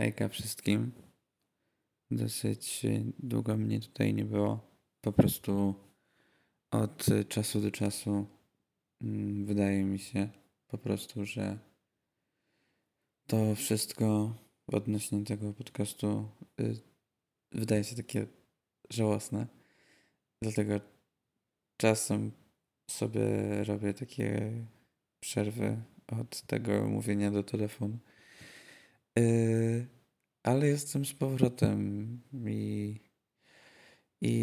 Hejka wszystkim. Dosyć długo mnie tutaj nie było. Po prostu od czasu do czasu wydaje mi się po prostu, że to wszystko odnośnie tego podcastu wydaje się takie żałosne. Dlatego czasem sobie robię takie przerwy od tego mówienia do telefonu. Ale jestem z powrotem i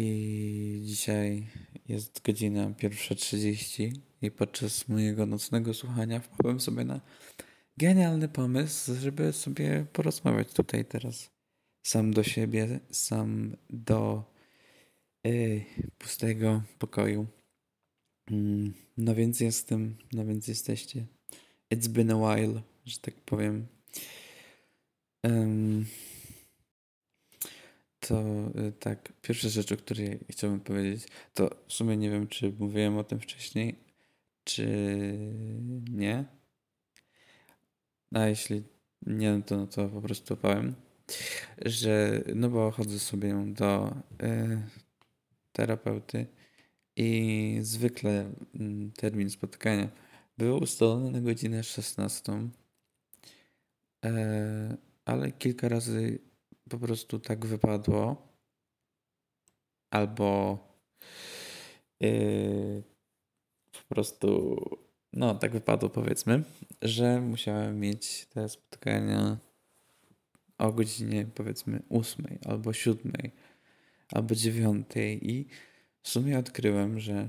dzisiaj jest godzina 1:30 i podczas mojego nocnego słuchania wpadłem sobie na genialny pomysł, żeby sobie porozmawiać tutaj teraz sam do siebie, sam do pustego pokoju. No więc jestem, no więc jesteście. It's been a while, że tak powiem. To tak, pierwsza rzecz, o której chciałbym powiedzieć, to w sumie nie wiem, czy mówiłem o tym wcześniej, czy nie. A jeśli nie, no to po prostu powiem, że no bo chodzę sobie do terapeuty i zwykle termin spotkania był ustalony na godzinę 16:00. Ale kilka razy po prostu tak wypadło, albo po prostu no tak wypadło, powiedzmy, że musiałem mieć te spotkania o godzinie, powiedzmy, 8:00 albo 7:00 albo 9:00 i w sumie odkryłem, że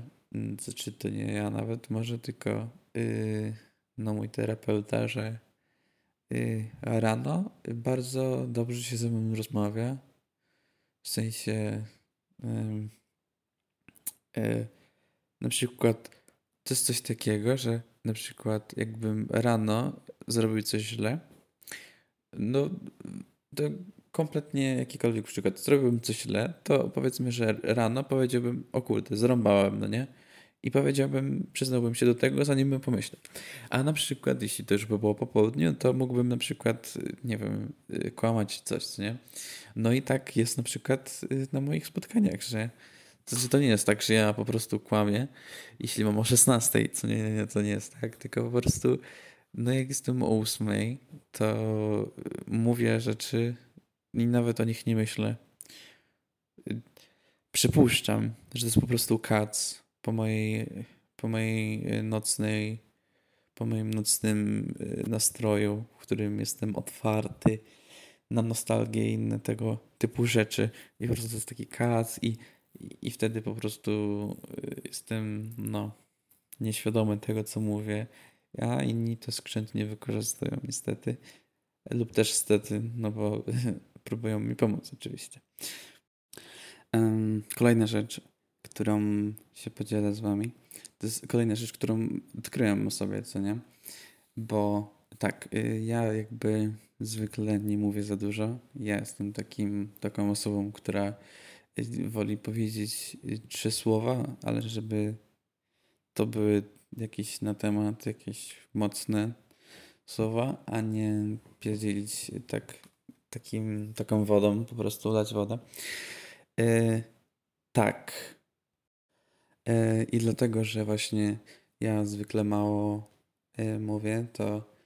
czy to nie ja nawet, może tylko no mój terapeuta, że rano bardzo dobrze się ze mną rozmawia, w sensie na przykład to jest coś takiego, że na przykład jakbym rano zrobił coś źle, no to kompletnie jakikolwiek przykład, zrobiłbym coś źle, to powiedzmy, że rano powiedziałbym: o kurde, zrąbałem, no nie? I powiedziałbym, przyznałbym się do tego, zanim bym pomyślał. A na przykład, jeśli to już by było po południu, to mógłbym na przykład, nie wiem, kłamać coś, nie? No i tak jest na przykład na moich spotkaniach, że to nie jest tak, że ja po prostu kłamię, jeśli mam o 16:00, co nie, to nie jest tak, tylko po prostu, no jak jestem o 8:00, to mówię rzeczy i nawet o nich nie myślę. Przypuszczam, że to jest po prostu kac. Po moim nocnym nastroju, w którym jestem otwarty na nostalgię i inne tego typu rzeczy. I po prostu jest taki kac i wtedy po prostu jestem nieświadomy tego, co mówię. A inni to skrzętnie wykorzystują, niestety. Lub też stety, no bo próbują mi pomóc oczywiście. Kolejna rzecz, którą się podzielę z wami. To jest kolejna rzecz, którą odkryłem o sobie, co nie? Bo tak, ja jakby zwykle nie mówię za dużo. Ja jestem taką osobą, która woli powiedzieć 3 słowa, ale żeby to były jakieś na temat, jakieś mocne słowa, a nie pierdzielić taką wodą, po prostu lać wodę. Tak. I dlatego, że właśnie ja zwykle mało mówię, to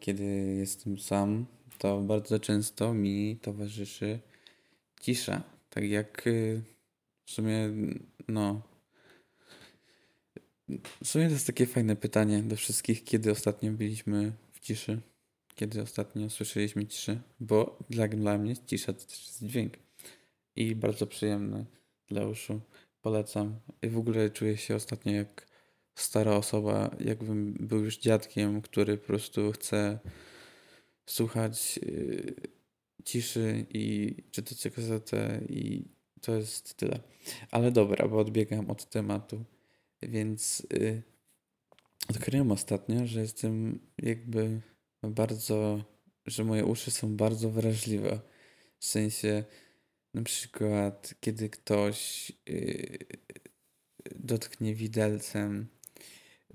kiedy jestem sam, to bardzo często mi towarzyszy cisza. Tak jak w sumie, w sumie to jest takie fajne pytanie do wszystkich, kiedy ostatnio byliśmy w ciszy, kiedy ostatnio słyszeliśmy ciszę, bo dla mnie cisza to też jest dźwięk. I bardzo przyjemny dla uszu. Polecam. I w ogóle czuję się ostatnio jak stara osoba, jakbym był już dziadkiem, który po prostu chce słuchać ciszy i czytać gazetę i to jest tyle. Ale dobra, bo odbiegam od tematu. Więc odkryłem ostatnio, że jestem jakby bardzo, że moje uszy są bardzo wrażliwe. W sensie na przykład, kiedy ktoś dotknie widelcem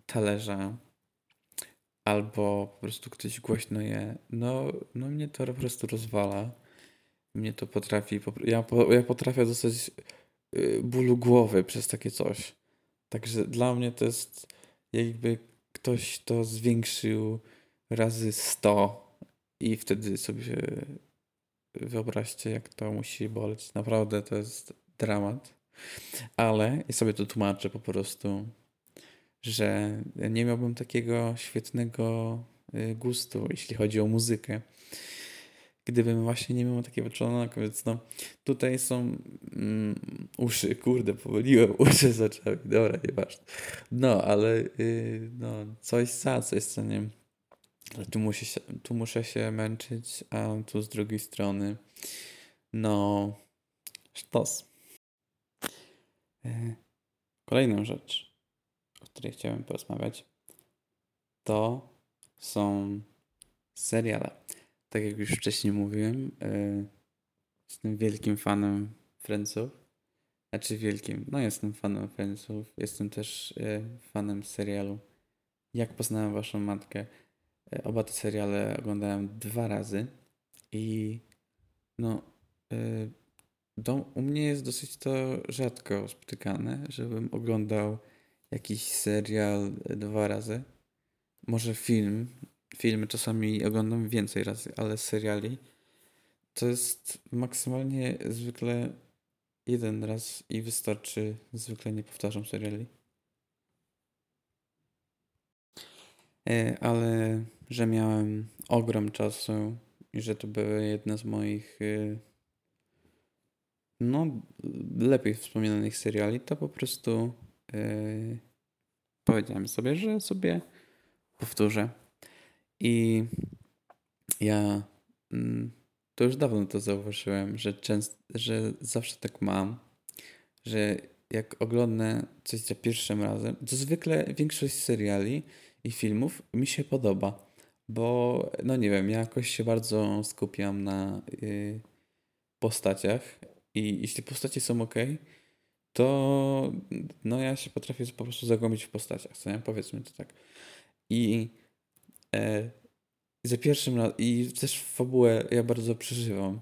talerza, albo po prostu ktoś głośno je, no mnie to po prostu rozwala. Mnie to potrafi, ja potrafię dostać bólu głowy przez takie coś. Także dla mnie to jest jakby ktoś to zwiększył razy 100 i wtedy sobie wyobraźcie, jak to musi boleć. Naprawdę to jest dramat. Ale ja sobie to tłumaczę po prostu, że nie miałbym takiego świetnego gustu, jeśli chodzi o muzykę, gdybym właśnie nie miał takiego członka, więc no tutaj są uszy, kurde, pomyliłem, uszy zaczęły, dobra, nieważne. No, ale no, coś nie wiem. Tu muszę się męczyć, a tu z drugiej strony no sztos. Kolejną rzecz, o której chciałem porozmawiać, to są seriale. Tak jak już wcześniej mówiłem, jestem wielkim fanem Friendsów. Znaczy wielkim, no jestem fanem Friendsów. Jestem też fanem serialu Jak poznałem waszą matkę. Oba te seriale oglądałem 2 razy i no u mnie jest dosyć to rzadko spotykane, żebym oglądał jakiś serial 2 razy. Może film. Filmy czasami oglądam więcej razy, ale seriali to jest maksymalnie zwykle 1 raz i wystarczy. Zwykle nie powtarzam seriali. Ale że miałem ogrom czasu i że to były jedne z moich lepiej wspominanych seriali, to po prostu powiedziałem sobie, że sobie powtórzę. I ja to już dawno to zauważyłem, że zawsze tak mam, że jak oglądam coś za pierwszym razem, to zwykle większość seriali i filmów mi się podoba, bo no nie wiem, ja jakoś się bardzo skupiam na postaciach i jeśli postacie są okej, to no ja się potrafię po prostu zagłębić w postaciach, co nie? Powiedzmy to tak. I za pierwszym razem i też fabułę ja bardzo przeżywam.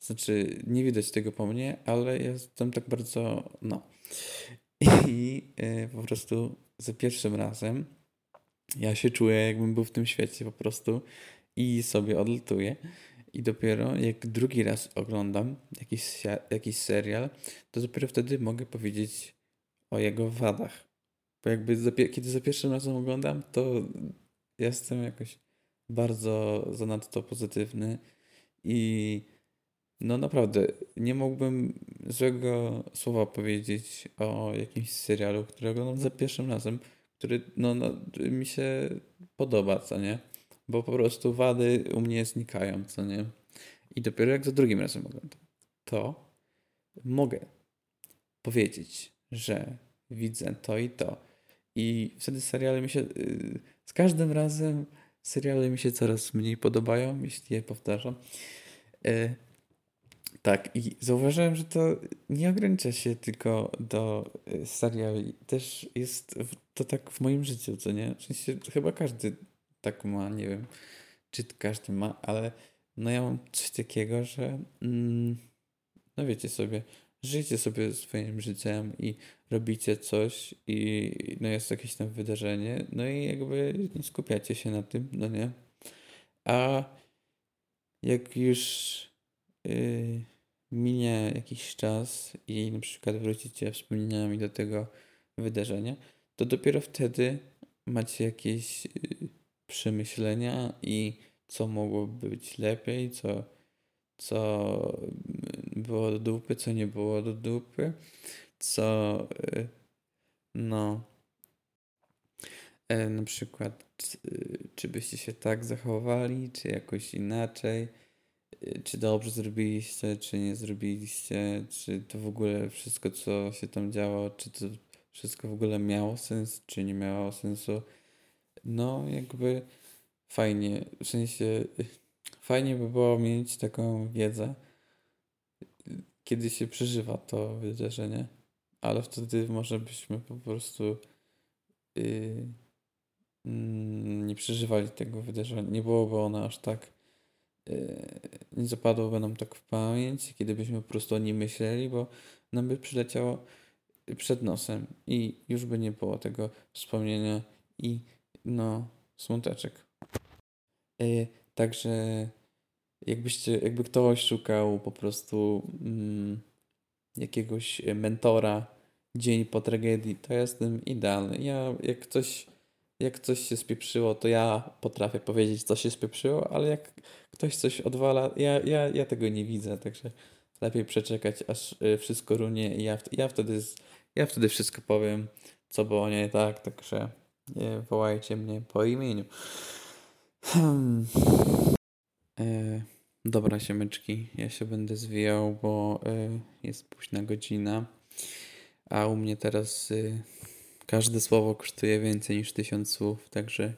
Znaczy nie widać tego po mnie, ale ja jestem tak bardzo i po prostu za pierwszym razem ja się czuję, jakbym był w tym świecie po prostu i sobie odlatuję. I dopiero jak drugi raz oglądam jakiś serial, to dopiero wtedy mogę powiedzieć o jego wadach. Bo jakby kiedy za pierwszym razem oglądam, to jestem jakoś bardzo zanadto pozytywny i no naprawdę nie mógłbym złego słowa powiedzieć o jakimś serialu, który oglądam za pierwszym razem, który mi się podoba, co nie? Bo po prostu wady u mnie znikają, co nie? I dopiero jak za drugim razem oglądam, to mogę powiedzieć, że widzę to i to. I wtedy seriale mi się... Z każdym razem seriale mi się coraz mniej podobają, jeśli je powtarzam. Tak, i zauważyłem, że to nie ogranicza się tylko do seriali. Też jest to tak w moim życiu, co nie? W sensie chyba każdy tak ma, nie wiem, czy każdy ma, ale no ja mam coś takiego, że no wiecie sobie, żyjecie sobie swoim życiem i robicie coś i no jest jakieś tam wydarzenie, no i jakby nie skupiacie się na tym, no nie? A jak już minie jakiś czas i na przykład wrócicie wspomnieniami do tego wydarzenia, to dopiero wtedy macie jakieś przemyślenia i co mogłoby być lepiej, co było do dupy, co nie było do dupy, co na przykład czy byście się tak zachowali, czy jakoś inaczej, czy dobrze zrobiliście, czy nie zrobiliście, czy to w ogóle wszystko, co się tam działo, czy to wszystko w ogóle miało sens, czy nie miało sensu. No jakby fajnie, w sensie fajnie by było mieć taką wiedzę, kiedy się przeżywa to wydarzenie, ale wtedy może byśmy po prostu nie przeżywali tego wydarzenia. Nie byłoby ono aż tak, nie zapadłoby nam tak w pamięć, kiedy byśmy po prostu o nim myśleli, bo nam by przyleciało przed nosem i już by nie było tego wspomnienia i smuteczek. Także jakby ktoś szukał po prostu jakiegoś mentora dzień po tragedii, to ja jestem idealny. Jak coś się spieprzyło, to ja potrafię powiedzieć, co się spieprzyło, ale jak ktoś coś odwala, ja tego nie widzę, także lepiej przeczekać, aż wszystko runie i ja wtedy wszystko powiem, co było nie tak, także wołajcie mnie po imieniu. Dobra, siemeczki, ja się będę zwijał, bo jest późna godzina, a u mnie teraz każde słowo kosztuje więcej niż 1000 słów, także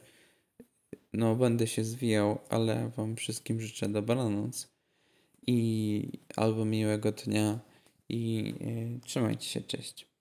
będę się zwijał, ale wam wszystkim życzę dobranoc i albo miłego dnia i trzymajcie się, cześć.